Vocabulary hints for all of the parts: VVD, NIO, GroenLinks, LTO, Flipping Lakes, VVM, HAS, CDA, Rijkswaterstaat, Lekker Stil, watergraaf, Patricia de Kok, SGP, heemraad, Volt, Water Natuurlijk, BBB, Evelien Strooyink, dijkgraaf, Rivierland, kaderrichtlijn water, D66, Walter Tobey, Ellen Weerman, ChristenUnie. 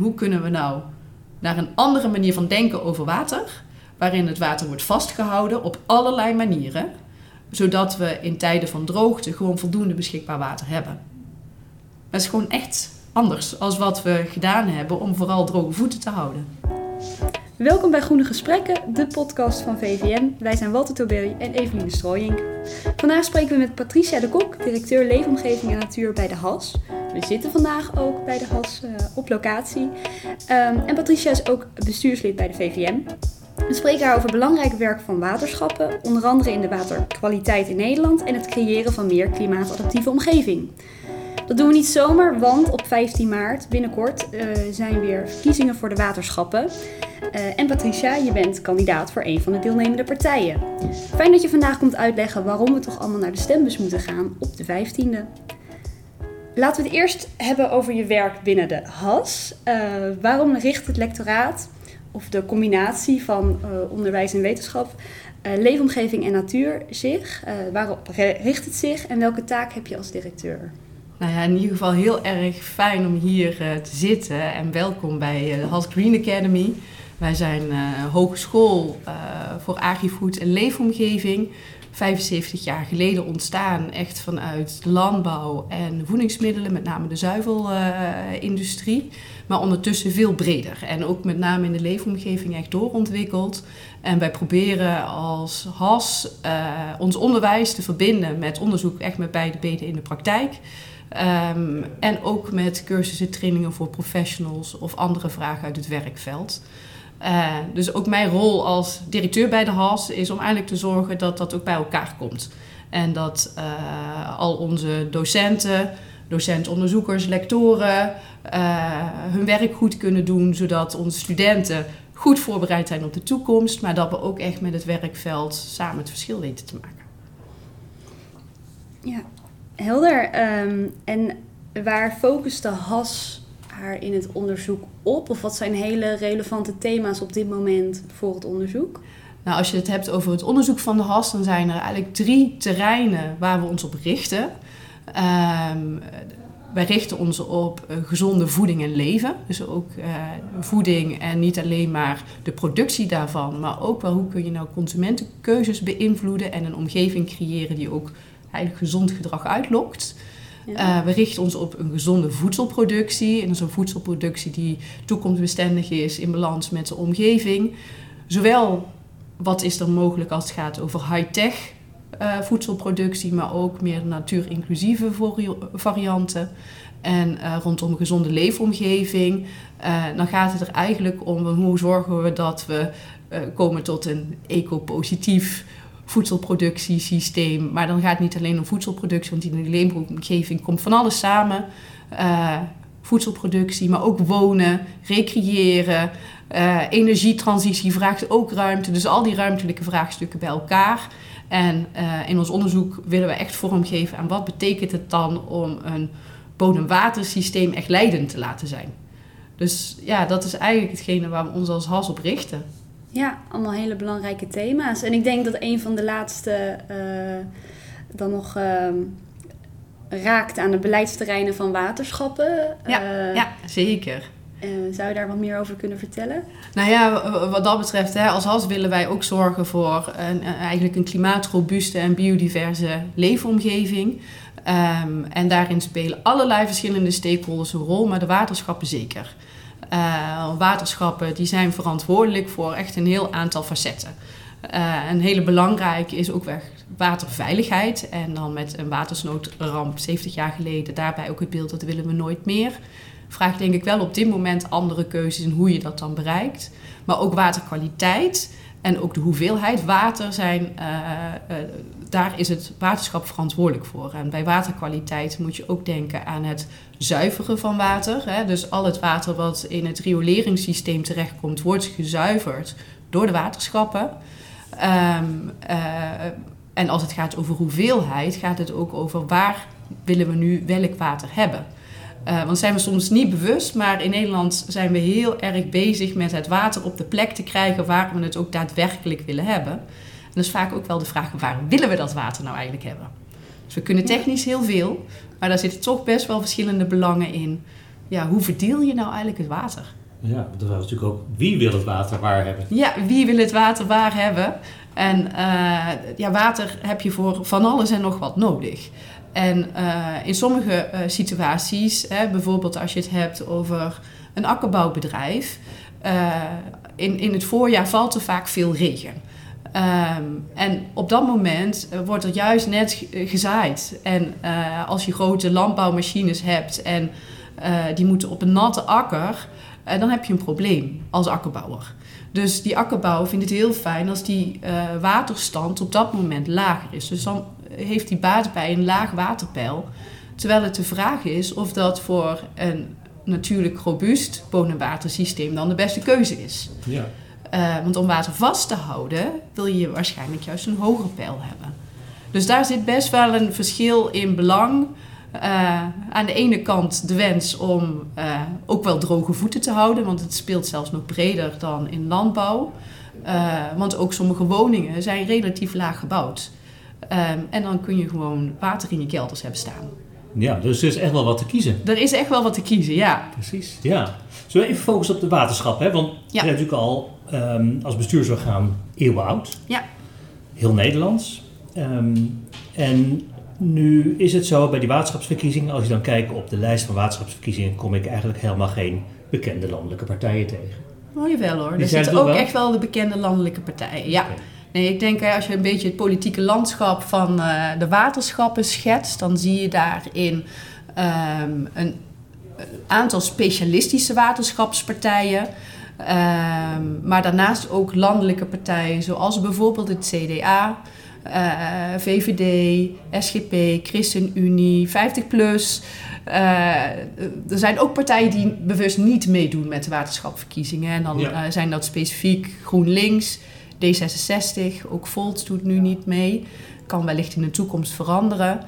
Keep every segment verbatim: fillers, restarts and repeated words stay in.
Hoe kunnen we nou naar een andere manier van denken over water, waarin het water wordt vastgehouden op allerlei manieren, zodat we in tijden van droogte gewoon voldoende beschikbaar water hebben. Dat is gewoon echt anders als wat we gedaan hebben om vooral droge voeten te houden. Welkom bij Groene Gesprekken, de podcast van V V M. Wij zijn Walter Tobey en Evelien Strooyink. Vandaag spreken we met Patricia de Kok, directeur Leefomgeving en Natuur bij de H A S. We zitten vandaag ook bij de H A S uh, op locatie. Um, en Patricia is ook bestuurslid bij de V V M. We spreken haar over belangrijk werk van waterschappen, onder andere in de waterkwaliteit in Nederland en het creëren van meer klimaatadaptieve omgeving. Dat doen we niet zomaar, want op vijftien maart, binnenkort, uh, zijn weer verkiezingen voor de waterschappen. Uh, en Patricia, je bent kandidaat voor een van de deelnemende partijen. Fijn dat je vandaag komt uitleggen waarom we toch allemaal naar de stembus moeten gaan op de vijftiende. Laten we het eerst hebben over je werk binnen de H A S. Uh, waarom richt het lectoraat, of de combinatie van uh, onderwijs en wetenschap, uh, leefomgeving en natuur zich? Uh, waarop richt het zich en welke taak heb je als directeur? Nou ja, in ieder geval heel erg fijn om hier uh, te zitten en welkom bij uh, de H A S Green Academy. Wij zijn uh, hogeschool uh, voor agrifood en leefomgeving. vijfenzeventig jaar geleden ontstaan, echt vanuit landbouw en voedingsmiddelen, met name de zuivelindustrie. Uh, maar ondertussen veel breder en ook met name in de leefomgeving echt doorontwikkeld. En wij proberen als H A S uh, ons onderwijs te verbinden met onderzoek echt met beide benen in de praktijk. Um, en ook met cursussen, trainingen voor professionals of andere vragen uit het werkveld. Uh, dus ook mijn rol als directeur bij de H A S is om eigenlijk te zorgen dat dat ook bij elkaar komt. En dat uh, al onze docenten, docentonderzoekers, lectoren uh, hun werk goed kunnen doen, zodat onze studenten goed voorbereid zijn op de toekomst, maar dat we ook echt met het werkveld samen het verschil weten te maken. Ja, helder. Um, en waar focust de H A S haar in het onderzoek op? Of wat zijn hele relevante thema's op dit moment voor het onderzoek? Nou, als je het hebt over het onderzoek van de H A S, dan zijn er eigenlijk drie terreinen waar we ons op richten. Um, wij richten ons op gezonde voeding en leven. Dus ook uh, voeding en niet alleen maar de productie daarvan, maar ook wel hoe kun je nou consumentenkeuzes beïnvloeden en een omgeving creëren die ook eigenlijk gezond gedrag uitlokt. Ja. Uh, we richten ons op een gezonde voedselproductie. En dat is een voedselproductie die toekomstbestendig is, in balans met de omgeving. Zowel wat is er mogelijk als het gaat over high-tech uh, voedselproductie, maar ook meer natuurinclusieve varianten. En uh, rondom gezonde leefomgeving, uh, dan gaat het er eigenlijk om hoe zorgen we dat we uh, komen tot een ecopositief voedselproductiesysteem. Maar dan gaat het niet alleen om voedselproductie, want in de leefomgeving komt van alles samen. Uh, voedselproductie, maar ook wonen, recreëren. Uh, energietransitie vraagt ook ruimte. Dus al die ruimtelijke vraagstukken bij elkaar. En uh, in ons onderzoek willen we echt vormgeven aan wat betekent het dan om een bodemwatersysteem echt leidend te laten zijn. Dus ja, dat is eigenlijk hetgene waar we ons als H A S op richten. Ja, allemaal hele belangrijke thema's. En ik denk dat een van de laatste uh, dan nog uh, raakt aan de beleidsterreinen van waterschappen. Ja, uh, ja zeker. Uh, zou je daar wat meer over kunnen vertellen? Nou ja, wat dat betreft, hè, als H A S willen wij ook zorgen voor een, eigenlijk een klimaatrobuuste en biodiverse leefomgeving. Um, en daarin spelen allerlei verschillende stakeholders een rol, maar de waterschappen zeker. Uh, waterschappen die zijn verantwoordelijk voor echt een heel aantal facetten. Uh, een hele belangrijke is ook waterveiligheid. En dan met een watersnoodramp zeventig jaar geleden daarbij ook het beeld dat willen we nooit meer. Vraagt denk ik wel op dit moment andere keuzes in hoe je dat dan bereikt. Maar ook waterkwaliteit en ook de hoeveelheid water zijn, uh, uh, daar is het waterschap verantwoordelijk voor. En bij waterkwaliteit moet je ook denken aan het zuiveren van water. Hè? Dus al het water wat in het rioleringssysteem terechtkomt, wordt gezuiverd door de waterschappen. Um, uh, en als het gaat over hoeveelheid, gaat het ook over waar willen we nu welk water hebben. Uh, want zijn we soms niet bewust, maar in Nederland zijn we heel erg bezig met het water op de plek te krijgen waar we het ook daadwerkelijk willen hebben. En dat is vaak ook wel de vraag, waar willen we dat water nou eigenlijk hebben? Dus we kunnen technisch heel veel, maar daar zitten toch best wel verschillende belangen in. ja, hoe verdeel je nou eigenlijk het water? Ja, dat was natuurlijk ook wie wil het water waar hebben. Ja, wie wil het water waar hebben? En uh, ja, water heb je voor van alles en nog wat nodig. En uh, in sommige uh, situaties, hè, bijvoorbeeld als je het hebt over een akkerbouwbedrijf, uh, in, in het voorjaar valt er vaak veel regen. Um, en op dat moment uh, wordt er juist net g- gezaaid. En uh, als je grote landbouwmachines hebt en uh, die moeten op een natte akker, uh, dan heb je een probleem als akkerbouwer. Dus die akkerbouwer vindt het heel fijn als die uh, waterstand op dat moment lager is. Dus dan heeft die baat bij een laag waterpeil. Terwijl het de vraag is of dat voor een natuurlijk robuust bodemwatersysteem dan de beste keuze is. Ja. Uh, want om water vast te houden wil je waarschijnlijk juist een hoger peil hebben. Dus daar zit best wel een verschil in belang. Uh, aan de ene kant de wens om uh, ook wel droge voeten te houden, want het speelt zelfs nog breder dan in landbouw. Uh, want ook sommige woningen zijn relatief laag gebouwd. Um, en dan kun je gewoon water in je kelders hebben staan. Ja, dus er is echt wel wat te kiezen. Er is echt wel wat te kiezen, ja. Precies, ja. Zullen we even focussen op de waterschap, hè? Want ja. Je bent natuurlijk al um, als bestuursorgaan eeuwen oud. Ja. Heel Nederlands. Um, en nu is het zo bij die waterschapsverkiezingen, als je dan kijkt op de lijst van waterschapsverkiezingen, kom ik eigenlijk helemaal geen bekende landelijke partijen tegen. Oh, jawel hoor. Die er zitten ook wel? Echt wel de bekende landelijke partijen, ja. Okay. Nee, ik denk als je een beetje het politieke landschap van uh, de waterschappen schetst, dan zie je daarin um, een aantal specialistische waterschapspartijen. Um, maar daarnaast ook landelijke partijen zoals bijvoorbeeld het C D A, uh, V V D, S G P, ChristenUnie, vijftig plus. Uh, er zijn ook partijen die bewust niet meedoen met de waterschapverkiezingen. En dan ja. uh, zijn dat specifiek GroenLinks, D zesenzestig, ook Volt doet nu niet mee. Kan wellicht in de toekomst veranderen.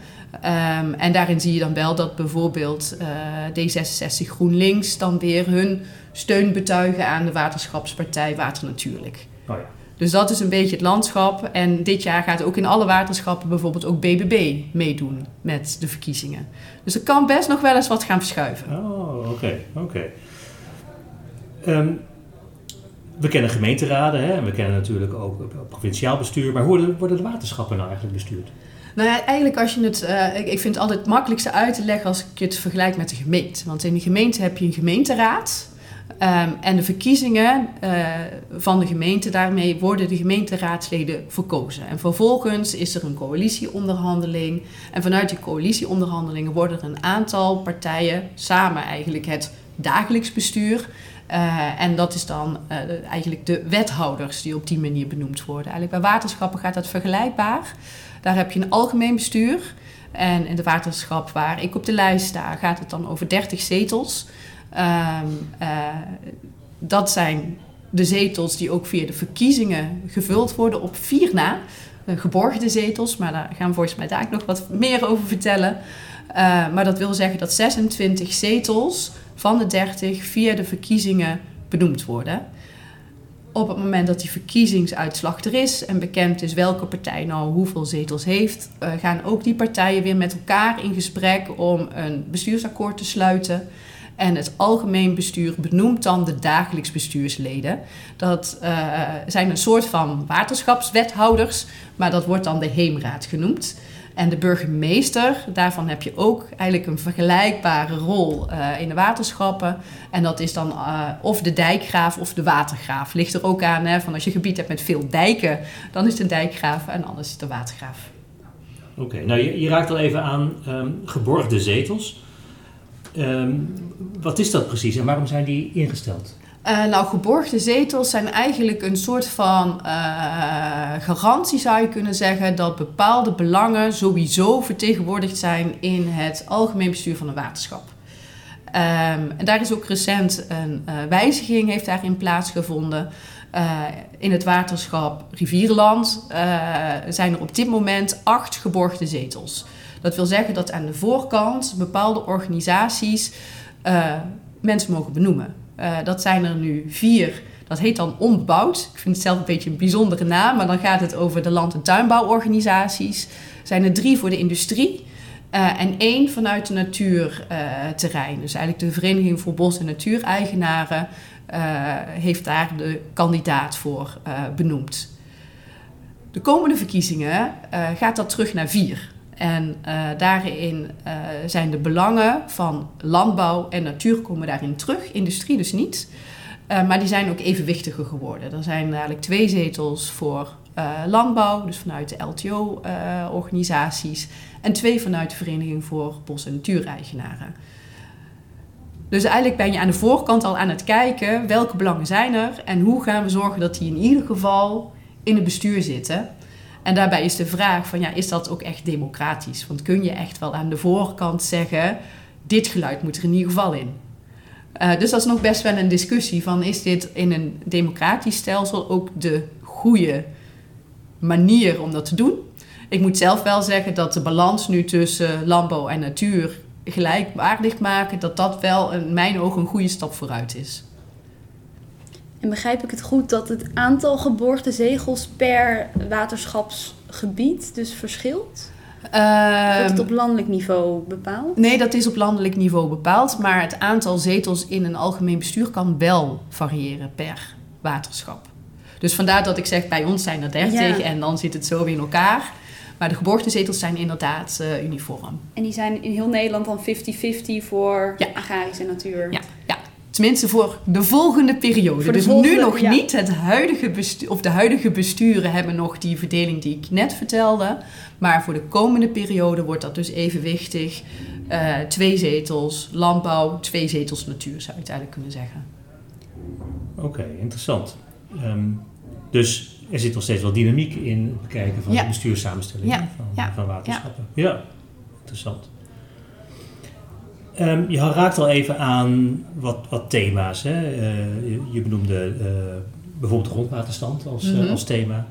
Um, en daarin zie je dan wel dat bijvoorbeeld uh, D zesenzestig GroenLinks dan weer hun steun betuigen aan de waterschapspartij Water Natuurlijk. Oh ja. Dus dat is een beetje het landschap. En dit jaar gaat ook in alle waterschappen bijvoorbeeld ook B B B meedoen met de verkiezingen. Dus er kan best nog wel eens wat gaan verschuiven. Oh, oké. Okay, oké. Okay. Um... We kennen gemeenteraden, hè? En we kennen natuurlijk ook provinciaal bestuur. Maar hoe worden de waterschappen nou eigenlijk bestuurd? Nou ja, eigenlijk als je het... Uh, ik vind het altijd het makkelijkste uit te leggen als ik het vergelijk met de gemeente. Want in de gemeente heb je een gemeenteraad. Um, en de verkiezingen uh, van de gemeente, daarmee worden de gemeenteraadsleden verkozen. En vervolgens is er een coalitieonderhandeling. En vanuit die coalitieonderhandelingen worden er een aantal partijen samen eigenlijk het dagelijks bestuur. Uh, en dat is dan uh, eigenlijk de wethouders die op die manier benoemd worden. Eigenlijk bij waterschappen gaat dat vergelijkbaar. Daar heb je een algemeen bestuur. En in de waterschap waar ik op de lijst sta, gaat het dan over dertig zetels. Uh, uh, dat zijn de zetels die ook via de verkiezingen gevuld worden op vier na. De geborgde zetels, maar daar gaan we volgens mij daar nog wat meer over vertellen. Uh, maar dat wil zeggen dat zesentwintig zetels... van de dertig via de verkiezingen benoemd worden. Op het moment dat die verkiezingsuitslag er is en bekend is welke partij nou hoeveel zetels heeft, Uh, gaan ook die partijen weer met elkaar in gesprek om een bestuursakkoord te sluiten. En het algemeen bestuur benoemt dan de dagelijks bestuursleden. Dat uh, zijn een soort van waterschapswethouders, maar dat wordt dan de heemraad genoemd. En de burgemeester, daarvan heb je ook eigenlijk een vergelijkbare rol uh, in de waterschappen. En dat is dan uh, of de dijkgraaf of de watergraaf. Ligt er ook aan, hè, van als je gebied hebt met veel dijken, dan is de dijkgraaf en anders is de watergraaf. Oké, okay, nou je, je raakt al even aan um, geborgde zetels. Um, wat is dat precies en waarom zijn die ingesteld? Uh, nou, geborgde zetels zijn eigenlijk een soort van uh, garantie, zou je kunnen zeggen, dat bepaalde belangen sowieso vertegenwoordigd zijn in het algemeen bestuur van een waterschap. Um, en daar is ook recent een uh, wijziging heeft daarin plaatsgevonden. Uh, in het waterschap Rivierland uh, zijn er op dit moment acht geborgde zetels. Dat wil zeggen dat aan de voorkant bepaalde organisaties uh, mensen mogen benoemen. Uh, dat zijn er nu vier. Dat heet dan onbebouwd. Ik vind het zelf een beetje een bijzondere naam. Maar dan gaat het over de land- en tuinbouworganisaties. Er zijn er drie voor de industrie. Uh, en één vanuit de natuurterrein. Uh, dus eigenlijk de Vereniging voor Bos- en Natuureigenaren uh, heeft daar de kandidaat voor uh, benoemd. De komende verkiezingen uh, gaat dat terug naar vier. En uh, daarin uh, zijn de belangen van landbouw en natuur komen daarin terug. Industrie dus niet. Uh, maar die zijn ook evenwichtiger geworden. Er zijn eigenlijk twee zetels voor uh, landbouw, dus vanuit de L T O-organisaties. Uh, en twee vanuit de Vereniging voor Bos- en Natuureigenaren. Dus eigenlijk ben je aan de voorkant al aan het kijken welke belangen zijn er en hoe gaan we zorgen dat die in ieder geval in het bestuur zitten. En daarbij is de vraag van ja, is dat ook echt democratisch? Want kun je echt wel aan de voorkant zeggen, dit geluid moet er in ieder geval in. Uh, dus dat is nog best wel een discussie van is dit in een democratisch stelsel ook de goede manier om dat te doen? Ik moet zelf wel zeggen dat de balans nu tussen landbouw en natuur gelijkwaardig maken, dat dat wel in mijn ogen een goede stap vooruit is. En begrijp ik het goed dat het aantal geborgde zegels per waterschapsgebied dus verschilt? Uh, Wordt het op landelijk niveau bepaald? Nee, dat is op landelijk niveau bepaald. Maar het aantal zetels in een algemeen bestuur kan wel variëren per waterschap. Dus vandaar dat ik zeg, bij ons zijn er dertig ja. en dan zit het zo weer in elkaar. Maar de geborgde zetels zijn inderdaad uh, uniform. En die zijn in heel Nederland dan fifty-fifty voor ja. agrarische natuur? Ja, ja. Tenminste voor de volgende periode. De dus volgende, nu nog ja. niet. Het huidige bestu- of de huidige besturen hebben nog die verdeling die ik net vertelde. Maar voor de komende periode wordt dat dus evenwichtig. Uh, twee zetels landbouw, twee zetels natuur zou je uiteindelijk kunnen zeggen. Oké, okay, interessant. Um, dus er zit nog steeds wel dynamiek in het bekijken van ja. de bestuurssamenstelling ja. van, ja. van waterschappen. Ja, ja. Interessant. Um, je raakt al even aan wat, wat thema's. Hè? Uh, je, je benoemde uh, bijvoorbeeld grondwaterstand als, mm-hmm. uh, als thema.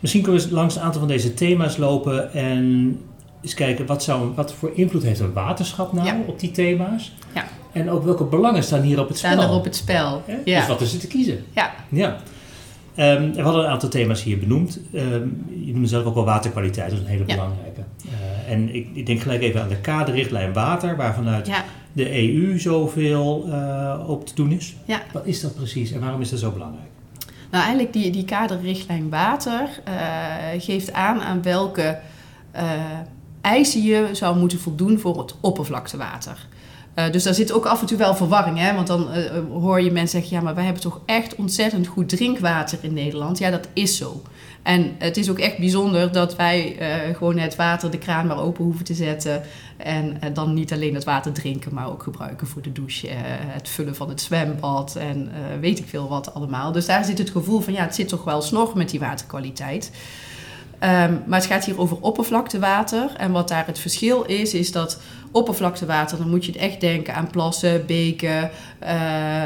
Misschien kunnen we langs een aantal van deze thema's lopen en eens kijken wat, zou, wat voor invloed heeft een waterschap nou ja. op die thema's? Ja. En ook welke belangen staan hier op het spel? Staan er op het spel, ja. Dus wat is er te kiezen? Ja. ja. Um, we hadden een aantal thema's hier benoemd. Um, je noemde zelf ook wel waterkwaliteit, dat is een hele ja. belangrijke. Uh, en ik, ik denk gelijk even aan de kaderrichtlijn water, waar vanuit ja. de E U zoveel uh, op te doen is. Ja. Wat is dat precies en waarom is dat zo belangrijk? Nou, eigenlijk die, die kaderrichtlijn water uh, geeft aan aan welke uh, eisen je zou moeten voldoen voor het oppervlaktewater. Uh, dus daar zit ook af en toe wel verwarring, hè? Want dan uh, hoor je mensen zeggen, ja, maar wij hebben toch echt ontzettend goed drinkwater in Nederland. Ja, dat is zo. En het is ook echt bijzonder dat wij uh, gewoon het water, de kraan maar open hoeven te zetten. En uh, dan niet alleen het water drinken, maar ook gebruiken voor de douche, uh, het vullen van het zwembad en uh, weet ik veel wat allemaal. Dus daar zit het gevoel van, ja, het zit toch wel snor met die waterkwaliteit. Um, maar het gaat hier over oppervlaktewater. En wat daar het verschil is, is dat oppervlaktewater, dan moet je echt denken aan plassen, beken. Uh,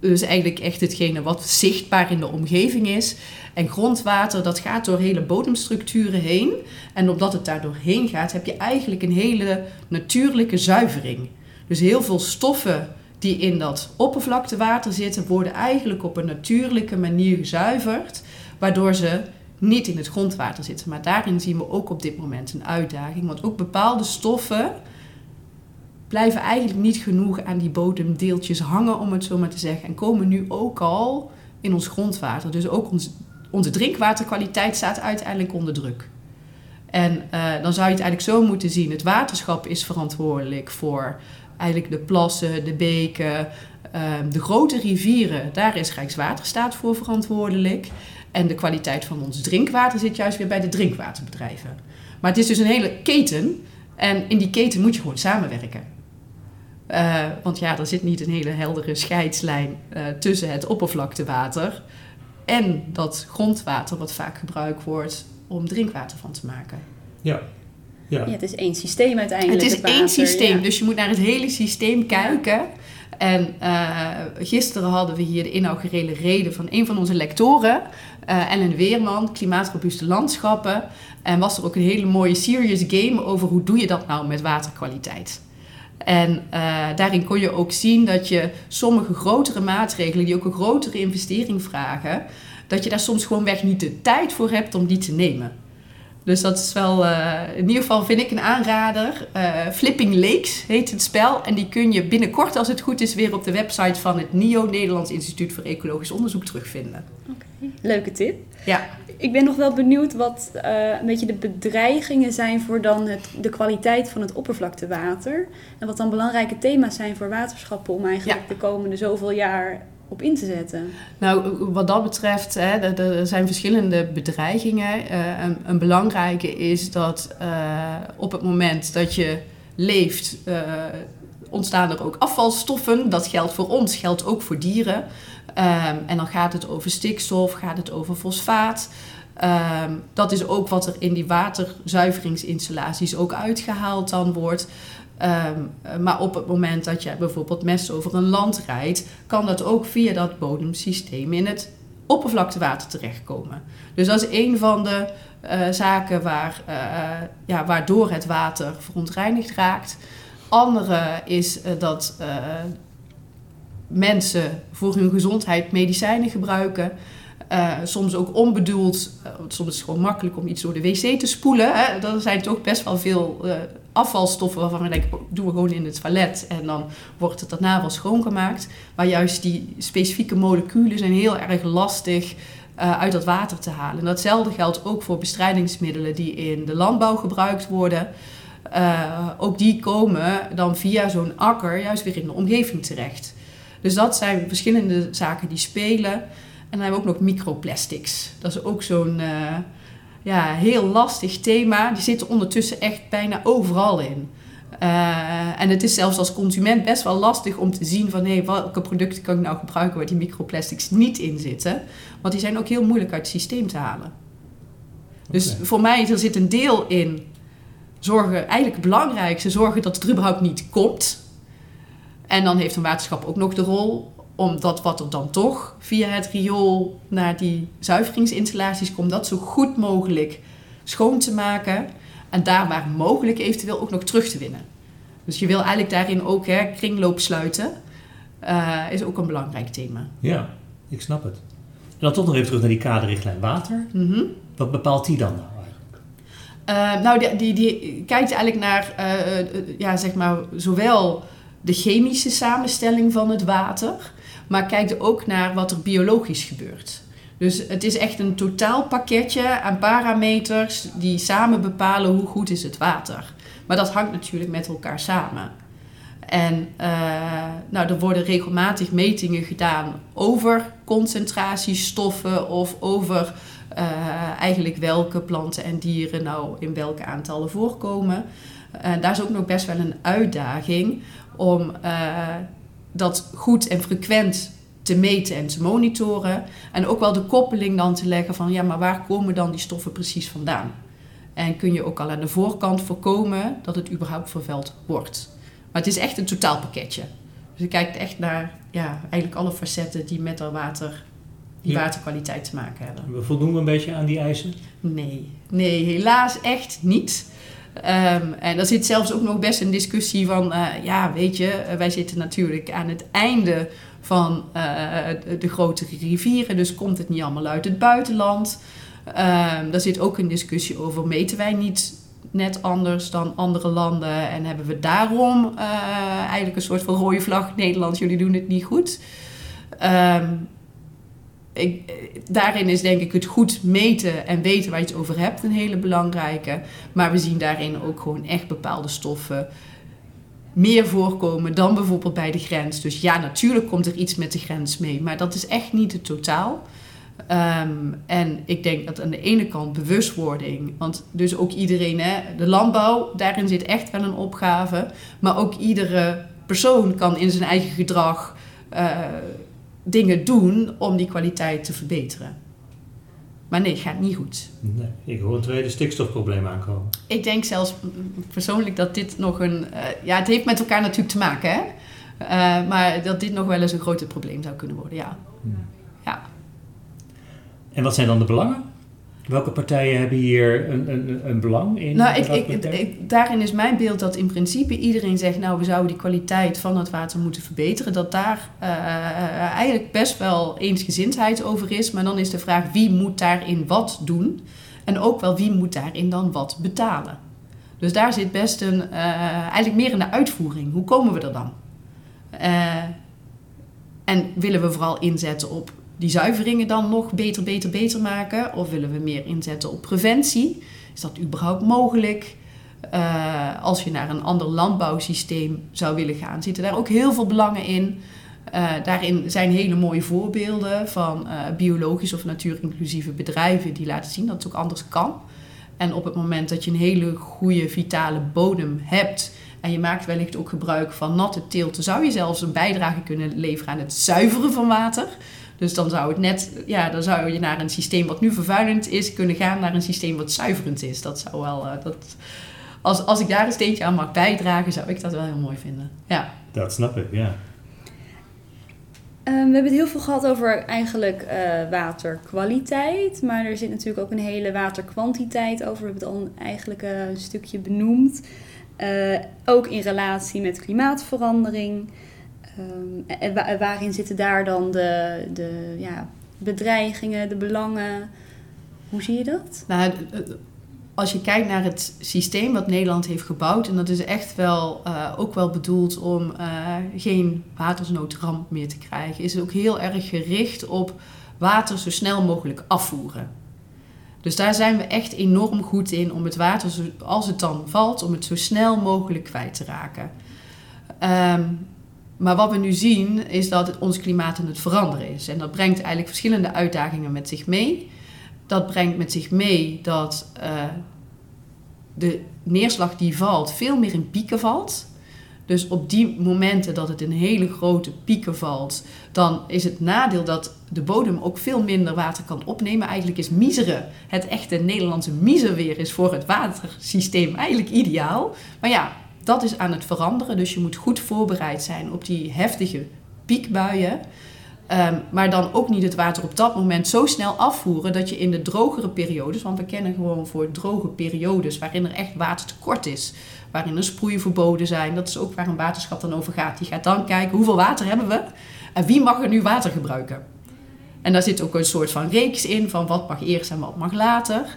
dus eigenlijk echt hetgene wat zichtbaar in de omgeving is. En grondwater, dat gaat door hele bodemstructuren heen. En omdat het daar doorheen gaat, heb je eigenlijk een hele natuurlijke zuivering. Dus heel veel stoffen die in dat oppervlaktewater zitten, worden eigenlijk op een natuurlijke manier gezuiverd, waardoor ze niet in het grondwater zitten. Maar daarin zien we ook op dit moment een uitdaging. Want ook bepaalde stoffen blijven eigenlijk niet genoeg aan die bodemdeeltjes hangen, om het zo maar te zeggen. En komen nu ook al in ons grondwater. Dus ook ons, onze drinkwaterkwaliteit staat uiteindelijk onder druk. En uh, dan zou je het eigenlijk zo moeten zien. Het waterschap is verantwoordelijk voor eigenlijk de plassen, de beken, uh, de grote rivieren. Daar is Rijkswaterstaat voor verantwoordelijk. En de kwaliteit van ons drinkwater zit juist weer bij de drinkwaterbedrijven. Maar het is dus een hele keten. En in die keten moet je gewoon samenwerken. Uh, want ja, er zit niet een hele heldere scheidslijn uh, tussen het oppervlaktewater en dat grondwater wat vaak gebruikt wordt om drinkwater van te maken. Ja. Ja. Ja, het is één systeem uiteindelijk. Het is het water, één systeem, ja. Dus je moet naar het hele systeem kijken. Ja. En uh, gisteren hadden we hier de inaugurele reden van een van onze lectoren, uh, Ellen Weerman, Klimaatrobuuste Landschappen. En was er ook een hele mooie serious game over hoe doe je dat nou met waterkwaliteit. En uh, daarin kon je ook zien dat je sommige grotere maatregelen, die ook een grotere investering vragen, dat je daar soms gewoonweg niet de tijd voor hebt om die te nemen. Dus dat is wel, uh, in ieder geval vind ik een aanrader. Uh, Flipping Lakes heet het spel. En die kun je binnenkort, als het goed is, weer op de website van het N I O, Nederlands Instituut voor Ecologisch Onderzoek, terugvinden. Okay. Leuke tip. Ja. Ik ben nog wel benieuwd wat uh, een beetje de bedreigingen zijn voor dan het, de kwaliteit van het oppervlaktewater. En wat dan belangrijke thema's zijn voor waterschappen om eigenlijk ja. de komende zoveel jaar op in te zetten. Nou, wat dat betreft, hè, er, er zijn verschillende bedreigingen. Uh, een, een belangrijke is dat uh, op het moment dat je leeft, uh, ontstaan er ook afvalstoffen. Dat geldt voor ons, geldt ook voor dieren. Um, en dan gaat het over stikstof, gaat het over fosfaat. Um, dat is ook wat er in die waterzuiveringsinstallaties ook uitgehaald dan wordt. Um, maar op het moment dat jij bijvoorbeeld mest over een land rijdt, kan dat ook via dat bodemsysteem in het oppervlaktewater terechtkomen. Dus dat is een van de uh, zaken waar, uh, ja, waardoor het water verontreinigd raakt. Andere is uh, dat uh, mensen voor hun gezondheid medicijnen gebruiken. Uh, soms ook onbedoeld, uh, soms is het gewoon makkelijk om iets door de wc te spoelen. Hè. Dan zijn toch best wel veel uh, afvalstoffen waarvan we denken, doen we gewoon in het toilet en dan wordt het daarna wel schoongemaakt. Maar juist die specifieke moleculen zijn heel erg lastig uh, uit dat water te halen. En datzelfde geldt ook voor bestrijdingsmiddelen die in de landbouw gebruikt worden. Uh, ook die komen dan via zo'n akker juist weer in de omgeving terecht. Dus dat zijn verschillende zaken die spelen. En dan hebben we ook nog microplastics. Dat is ook zo'n uh, ja, heel lastig thema. Die zitten ondertussen echt bijna overal in. Uh, en het is zelfs als consument best wel lastig om te zien van hey, welke producten kan ik nou gebruiken waar die microplastics niet in zitten. Want die zijn ook heel moeilijk uit het systeem te halen. Okay. Dus voor mij, er zit een deel in zorgen, eigenlijk het belangrijkste, zorgen dat het er überhaupt niet komt. En dan heeft een waterschap ook nog de rol, omdat wat er dan toch via het riool naar die zuiveringsinstallaties komt, dat zo goed mogelijk schoon te maken en daar waar mogelijk eventueel ook nog terug te winnen. Dus je wil eigenlijk daarin ook hè, kringloop sluiten, uh, is ook een belangrijk thema. Ja, ik snap het. En dan toch nog even terug naar die kaderrichtlijn water. Mm-hmm. Wat bepaalt die dan nou? Uh, nou, die, die, die kijkt eigenlijk naar uh, uh, ja, zeg maar, zowel de chemische samenstelling van het water, maar kijkt ook naar wat er biologisch gebeurt. Dus het is echt een totaal pakketje aan parameters die samen bepalen hoe goed is het water. Maar dat hangt natuurlijk met elkaar samen. En uh, nou, er worden regelmatig metingen gedaan over concentratiestoffen of over uh, eigenlijk welke planten en dieren nou in welke aantallen voorkomen. Uh, daar is ook nog best wel een uitdaging om uh, dat goed en frequent te meten en te monitoren. En ook wel de koppeling dan te leggen van ja, maar waar komen dan die stoffen precies vandaan? En kun je ook al aan de voorkant voorkomen dat het überhaupt vervuild wordt. Maar het is echt een totaalpakketje. Dus je kijkt echt naar ja, eigenlijk alle facetten die met dat water, die ja. waterkwaliteit te maken hebben. Voldoen we een beetje aan die eisen? Nee, nee helaas echt niet. Um, en daar zit zelfs ook nog best een discussie van, uh, ja weet je, wij zitten natuurlijk aan het einde van uh, de grote rivieren, dus komt het niet allemaal uit het buitenland. Um, daar zit ook een discussie over, meten wij niet net anders dan andere landen en hebben we daarom uh, eigenlijk een soort van rode vlag, Nederland, jullie doen het niet goed. Um, Ik, daarin is denk ik het goed meten en weten waar je het over hebt een hele belangrijke. Maar we zien daarin ook gewoon echt bepaalde stoffen meer voorkomen dan bijvoorbeeld bij de grens. Dus ja, natuurlijk komt er iets met de grens mee, maar dat is echt niet het totaal. Um, en ik denk dat aan de ene kant bewustwording, want dus ook iedereen, hè, de landbouw, daarin zit echt wel een opgave. Maar ook iedere persoon kan in zijn eigen gedrag Uh, dingen doen om die kwaliteit te verbeteren. Maar nee, gaat niet goed. Nee, ik hoor een tweede stikstofprobleem aankomen. Ik denk zelfs persoonlijk dat dit nog een... Uh, ja, het heeft met elkaar natuurlijk te maken, hè? Uh, maar dat dit nog wel eens een groter probleem zou kunnen worden, ja. Hmm. ja. En wat zijn dan de belangen? Welke partijen hebben hier een, een, een belang in? Nou, ik, ik, ik, daarin is mijn beeld dat in principe iedereen zegt, nou, we zouden die kwaliteit van het water moeten verbeteren. Dat daar uh, eigenlijk best wel eensgezindheid over is. Maar dan is de vraag, wie moet daarin wat doen? En ook wel wie moet daarin dan wat betalen. Dus daar zit best een, uh, eigenlijk meer in de uitvoering. Hoe komen we er dan? Uh, en willen we vooral inzetten op die zuiveringen dan nog beter, beter, beter maken? Of willen we meer inzetten op preventie? Is dat überhaupt mogelijk? Uh, als je naar een ander landbouwsysteem zou willen gaan, zitten daar ook heel veel belangen in. Uh, daarin zijn hele mooie voorbeelden van uh, biologisch of natuurinclusieve bedrijven die laten zien dat het ook anders kan. En op het moment dat je een hele goede vitale bodem hebt en je maakt wellicht ook gebruik van natte teelten, zou je zelfs een bijdrage kunnen leveren aan het zuiveren van water. Dus dan zou, het net, ja, dan zou je naar een systeem wat nu vervuilend is kunnen gaan naar een systeem wat zuiverend is. Dat zou wel, uh, dat, als, als ik daar een steentje aan mag bijdragen, zou ik dat wel heel mooi vinden. Ja. Dat snap ik, ja. Um, we hebben het heel veel gehad over eigenlijk uh, waterkwaliteit. Maar er zit natuurlijk ook een hele waterkwantiteit over. We hebben het al eigenlijk uh, een stukje benoemd. Uh, ook in relatie met klimaatverandering. Um, en wa- waarin zitten daar dan de, de ja, bedreigingen, de belangen? Hoe zie je dat? Nou, als je kijkt naar het systeem wat Nederland heeft gebouwd, en dat is echt wel uh, ook wel bedoeld om uh, geen watersnoodramp meer te krijgen, is het ook heel erg gericht op water zo snel mogelijk afvoeren. Dus daar zijn we echt enorm goed in om het water, zo, als het dan valt, om het zo snel mogelijk kwijt te raken. Um, Maar wat we nu zien is dat het ons klimaat aan het veranderen is. En dat brengt eigenlijk verschillende uitdagingen met zich mee. Dat brengt met zich mee dat uh, de neerslag die valt veel meer in pieken valt. Dus op die momenten dat het in hele grote pieken valt, dan is het nadeel dat de bodem ook veel minder water kan opnemen. Eigenlijk is miseren, het echte Nederlandse miserweer is voor het watersysteem eigenlijk ideaal. Maar ja, dat is aan het veranderen, dus je moet goed voorbereid zijn op die heftige piekbuien. Um, maar dan ook niet het water op dat moment zo snel afvoeren dat je in de drogere periodes, want we kennen gewoon voor droge periodes waarin er echt watertekort is, waarin er sproeiverboden zijn, dat is ook waar een waterschap dan over gaat. Die gaat dan kijken hoeveel water hebben we en wie mag er nu water gebruiken. En daar zit ook een soort van reeks in van wat mag eerst en wat mag later.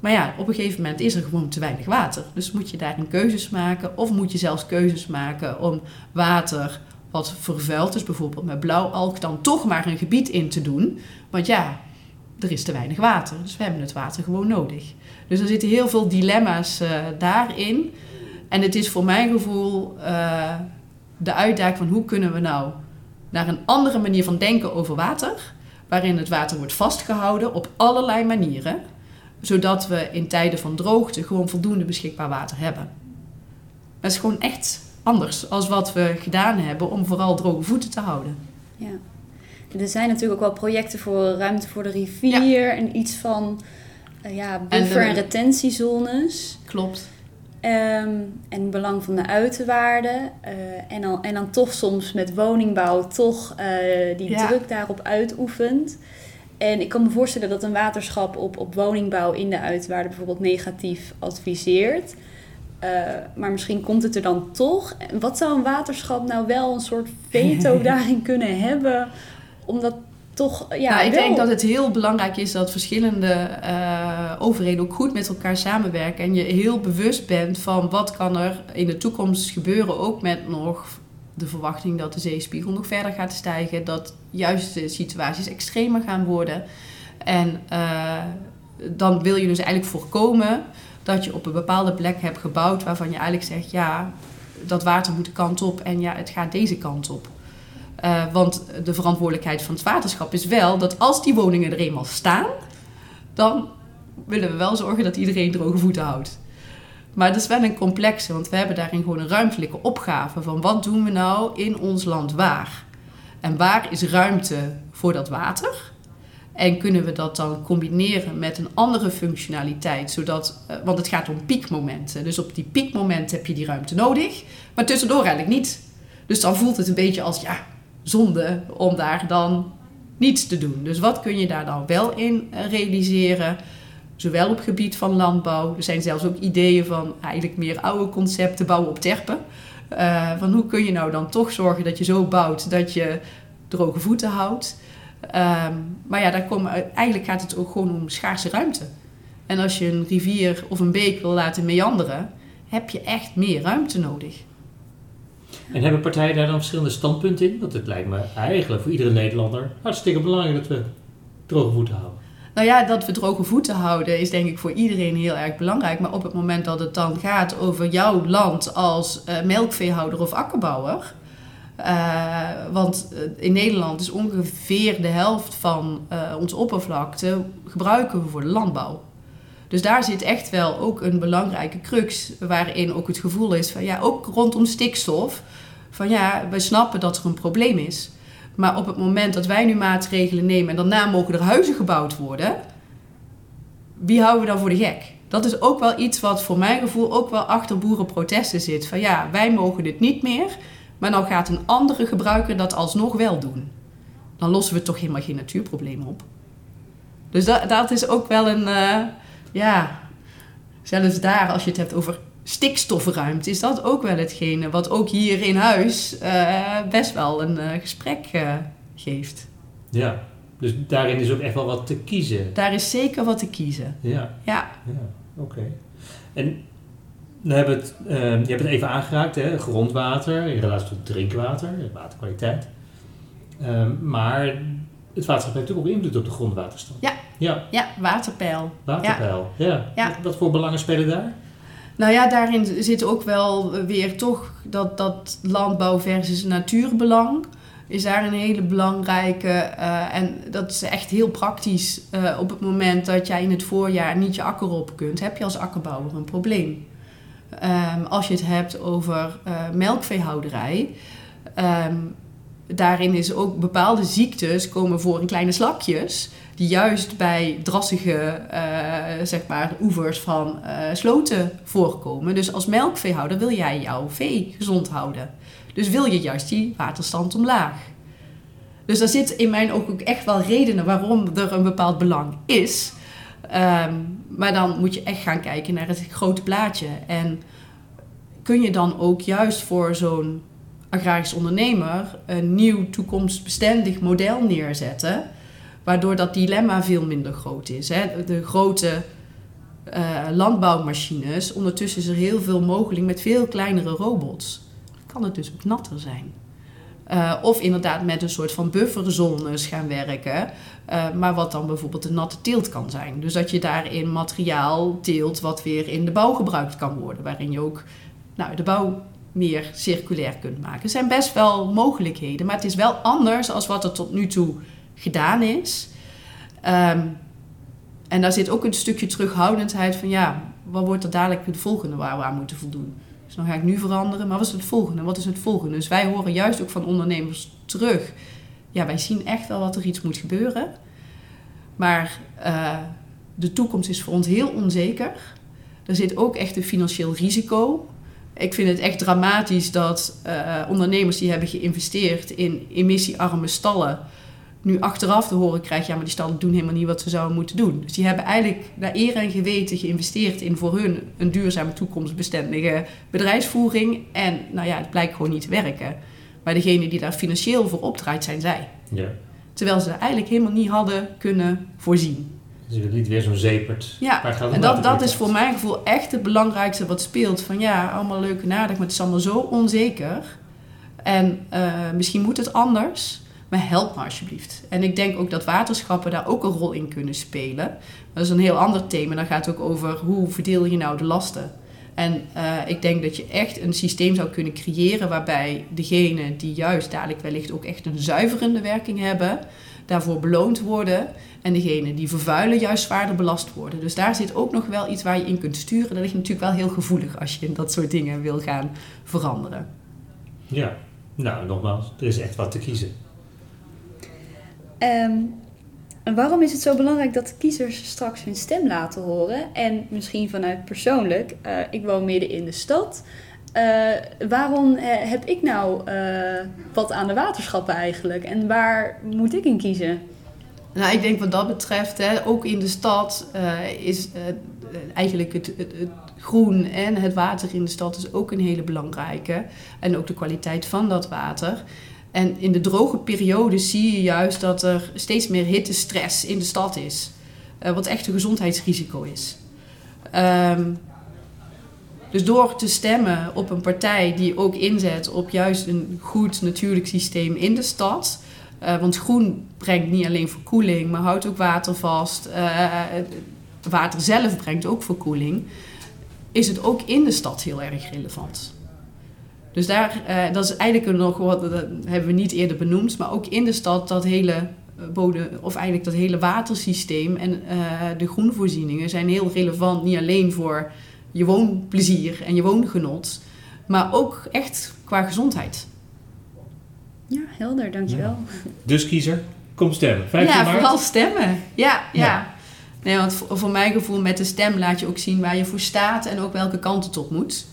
Maar ja, op een gegeven moment is er gewoon te weinig water. Dus moet je daarin keuzes maken. Of moet je zelfs keuzes maken om water wat vervuild is, bijvoorbeeld met blauwalg, dan toch maar een gebied in te doen. Want ja, er is te weinig water. Dus we hebben het water gewoon nodig. Dus er zitten heel veel dilemma's uh, daarin. En het is voor mijn gevoel uh, de uitdaging van hoe kunnen we nou naar een andere manier van denken over water. Waarin het water wordt vastgehouden op allerlei manieren. Zodat we in tijden van droogte gewoon voldoende beschikbaar water hebben. Dat is gewoon echt anders als wat we gedaan hebben om vooral droge voeten te houden. Ja, er zijn natuurlijk ook wel projecten voor ruimte voor de rivier ja. en iets van uh, ja, buffer- en, de, en retentiezones. Klopt. Um, en belang van de uiterwaarden. Uh, en, al, en dan toch soms met woningbouw toch uh, die ja. druk daarop uitoefent. En ik kan me voorstellen dat een waterschap op, op woningbouw in de uitwaarde bijvoorbeeld negatief adviseert. Uh, maar misschien komt het er dan toch. En wat zou een waterschap nou wel een soort veto daarin kunnen hebben? Omdat toch... Ja, nou, ik wel... denk dat het heel belangrijk is dat verschillende uh, overheden ook goed met elkaar samenwerken. En je heel bewust bent van wat kan er in de toekomst gebeuren. Ook met nog... de verwachting dat de zeespiegel nog verder gaat stijgen, dat juist de situaties extremer gaan worden. En uh, dan wil je dus eigenlijk voorkomen dat je op een bepaalde plek hebt gebouwd waarvan je eigenlijk zegt, ja, dat water moet de kant op en ja, het gaat deze kant op. Uh, want de verantwoordelijkheid van het waterschap is wel dat als die woningen er eenmaal staan, dan willen we wel zorgen dat iedereen droge voeten houdt. Maar dat is wel een complexe, want we hebben daarin gewoon een ruimtelijke opgave van wat doen we nou in ons land waar? En waar is ruimte voor dat water? En kunnen we dat dan combineren met een andere functionaliteit? Zodat, want het gaat om piekmomenten. Dus op die piekmomenten heb je die ruimte nodig, maar tussendoor eigenlijk niet. Dus dan voelt het een beetje als ja, zonde om daar dan niets te doen. Dus wat kun je daar dan wel in realiseren? Zowel op gebied van landbouw. Er zijn zelfs ook ideeën van eigenlijk meer oude concepten bouwen op terpen. Uh, van hoe kun je nou dan toch zorgen dat je zo bouwt dat je droge voeten houdt. Um, maar ja, daar komen, eigenlijk gaat het ook gewoon om schaarse ruimte. En als je een rivier of een beek wil laten meanderen, heb je echt meer ruimte nodig. En hebben partijen daar dan verschillende standpunten in? Want het lijkt me eigenlijk voor iedere Nederlander hartstikke belangrijk dat we droge voeten houden. Nou ja, dat we droge voeten houden is denk ik voor iedereen heel erg belangrijk. Maar op het moment dat het dan gaat over jouw land als uh, melkveehouder of akkerbouwer... Uh, want in Nederland is ongeveer de helft van uh, onze oppervlakte gebruiken we voor de landbouw. Dus daar zit echt wel ook een belangrijke crux waarin ook het gevoel is van ja, ook rondom stikstof. Van ja, we snappen dat er een probleem is. Maar op het moment dat wij nu maatregelen nemen en daarna mogen er huizen gebouwd worden, wie houden we dan voor de gek? Dat is ook wel iets wat voor mijn gevoel ook wel achter boerenprotesten zit. Van ja, wij mogen dit niet meer, maar dan gaat een andere gebruiker dat alsnog wel doen. Dan lossen we toch helemaal geen natuurprobleem op. Dus dat, dat is ook wel een... Uh, ja, zelfs daar als je het hebt over stikstofruimte... is dat ook wel hetgene wat ook hier in huis uh, best wel een uh, gesprek uh, geeft. Ja, dus daarin is ook echt wel wat te kiezen. Daar is zeker wat te kiezen. Ja, ja. ja oké. Okay. En... We hebben het, uh, je hebt het even aangeraakt, hè? Grondwater in relatie tot drinkwater, waterkwaliteit. Uh, maar het water heeft natuurlijk ook invloed op de grondwaterstand. Ja, ja. ja waterpeil. Waterpeil, ja. ja. ja. Wat, wat voor belangen spelen daar? Nou ja, daarin zit ook wel weer toch dat, dat landbouw versus natuurbelang. Is daar een hele belangrijke, uh, en dat is echt heel praktisch. Uh, op het moment dat jij in het voorjaar niet je akker op kunt, heb je als akkerbouwer een probleem. Um, als je het hebt over uh, melkveehouderij, um, daarin is ook bepaalde ziektes komen voor in kleine slakjes, die juist bij drassige uh, zeg maar, oevers van uh, sloten voorkomen. Dus als melkveehouder wil jij jouw vee gezond houden. Dus wil je juist die waterstand omlaag. Dus daar zit in mijn ogen ook echt wel redenen waarom er een bepaald belang is. Um, maar dan moet je echt gaan kijken naar het grote plaatje. En kun je dan ook juist voor zo'n agrarisch ondernemer een nieuw toekomstbestendig model neerzetten, waardoor dat dilemma veel minder groot is. Hè? De grote uh, landbouwmachines, ondertussen is er heel veel mogelijk met veel kleinere robots. Dan kan het dus ook natter zijn. Uh, of inderdaad met een soort van bufferzones gaan werken. Uh, maar wat dan bijvoorbeeld een natte teelt kan zijn. Dus dat je daarin materiaal teelt wat weer in de bouw gebruikt kan worden. Waarin je ook nou, de bouw meer circulair kunt maken. Er zijn best wel mogelijkheden. Maar het is wel anders dan wat er tot nu toe gedaan is. Um, en daar zit ook een stukje terughoudendheid van ja, wat wordt er dadelijk het volgende waar we aan moeten voldoen? Dus dan ga ik nu veranderen, maar wat is het volgende? Wat is het volgende? Dus wij horen juist ook van ondernemers terug. Ja, wij zien echt wel dat er iets moet gebeuren. Maar uh, de toekomst is voor ons heel onzeker. Er zit ook echt een financieel risico. Ik vind het echt dramatisch dat uh, ondernemers die hebben geïnvesteerd in emissiearme stallen nu achteraf te horen krijgen, ja, maar die stallen doen helemaal niet wat ze zouden moeten doen. Dus die hebben eigenlijk naar eer en geweten geïnvesteerd in voor hun een duurzame toekomstbestendige bedrijfsvoering. En nou ja, het blijkt gewoon niet te werken. Maar degene die daar financieel voor opdraait, zijn zij. Ja. Terwijl ze eigenlijk helemaal niet hadden kunnen voorzien. Dus je liet weer zo'n zeepert. Ja, maar gaat en dat, dat is voor mijn gevoel echt het belangrijkste wat speelt. Van ja, allemaal leuke nadenken, maar het is allemaal zo onzeker. En uh, misschien moet het anders. Maar help me alsjeblieft. En ik denk ook dat waterschappen daar ook een rol in kunnen spelen. Dat is een heel ander thema. Dat gaat ook over hoe verdeel je nou de lasten. En uh, ik denk dat je echt een systeem zou kunnen creëren waarbij degenen die juist dadelijk wellicht ook echt een zuiverende werking hebben, daarvoor beloond worden. En degenen die vervuilen juist zwaarder belast worden. Dus daar zit ook nog wel iets waar je in kunt sturen. Dat ligt natuurlijk wel heel gevoelig als je in dat soort dingen wil gaan veranderen. Ja, nou nogmaals, er is echt wat te kiezen. Um, waarom is het zo belangrijk dat de kiezers straks hun stem laten horen? En misschien vanuit persoonlijk, uh, ik woon midden in de stad. Uh, waarom uh, heb ik nou uh, wat aan de waterschappen eigenlijk? En waar moet ik in kiezen? Nou, ik denk wat dat betreft, hè, ook in de stad uh, is uh, eigenlijk het, het, het groen en het water in de stad is ook een hele belangrijke. En ook de kwaliteit van dat water. En in de droge periode zie je juist dat er steeds meer hittestress in de stad is. Uh, wat echt een gezondheidsrisico is. Um, dus door te stemmen op een partij die ook inzet op juist een goed natuurlijk systeem in de stad. Uh, want groen brengt niet alleen verkoeling, maar houdt ook water vast. Uh, water zelf brengt ook verkoeling. Is het ook in de stad heel erg relevant. Dus daar, uh, dat is eigenlijk nog wat, dat hebben we niet eerder benoemd, maar ook in de stad dat hele bodem, of eigenlijk dat hele watersysteem en uh, de groenvoorzieningen zijn heel relevant, niet alleen voor je woonplezier en je woongenot, maar ook echt qua gezondheid. Ja, helder, dankjewel. Ja. Dus kiezer, kom stemmen. vijftien ja, maart. Vooral stemmen. Ja, ja. ja. Nee, want voor, voor mijn gevoel met de stem laat je ook zien waar je voor staat en ook welke kant het op moet.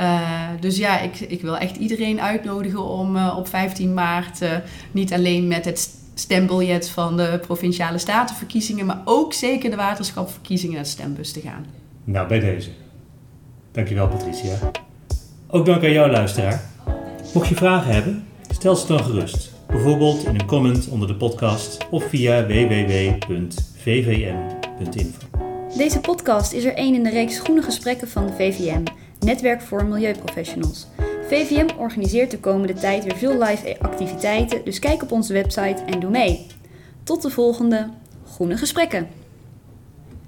Uh, dus ja, ik, ik wil echt iedereen uitnodigen om uh, op vijftien maart uh, niet alleen met het stembiljet van de Provinciale Statenverkiezingen, maar ook zeker de waterschapverkiezingen naar de stembus te gaan. Nou, bij deze. Dankjewel, Patricia. Ook dank aan jou, luisteraar. Mocht je vragen hebben, stel ze dan gerust. Bijvoorbeeld in een comment onder de podcast of via w w w punt v v m punt info. Deze podcast is er één in de reeks Groene Gesprekken van de V V M, Netwerk voor Milieuprofessionals. V V M organiseert de komende tijd weer veel live activiteiten, dus kijk op onze website en doe mee. Tot de volgende Groene Gesprekken!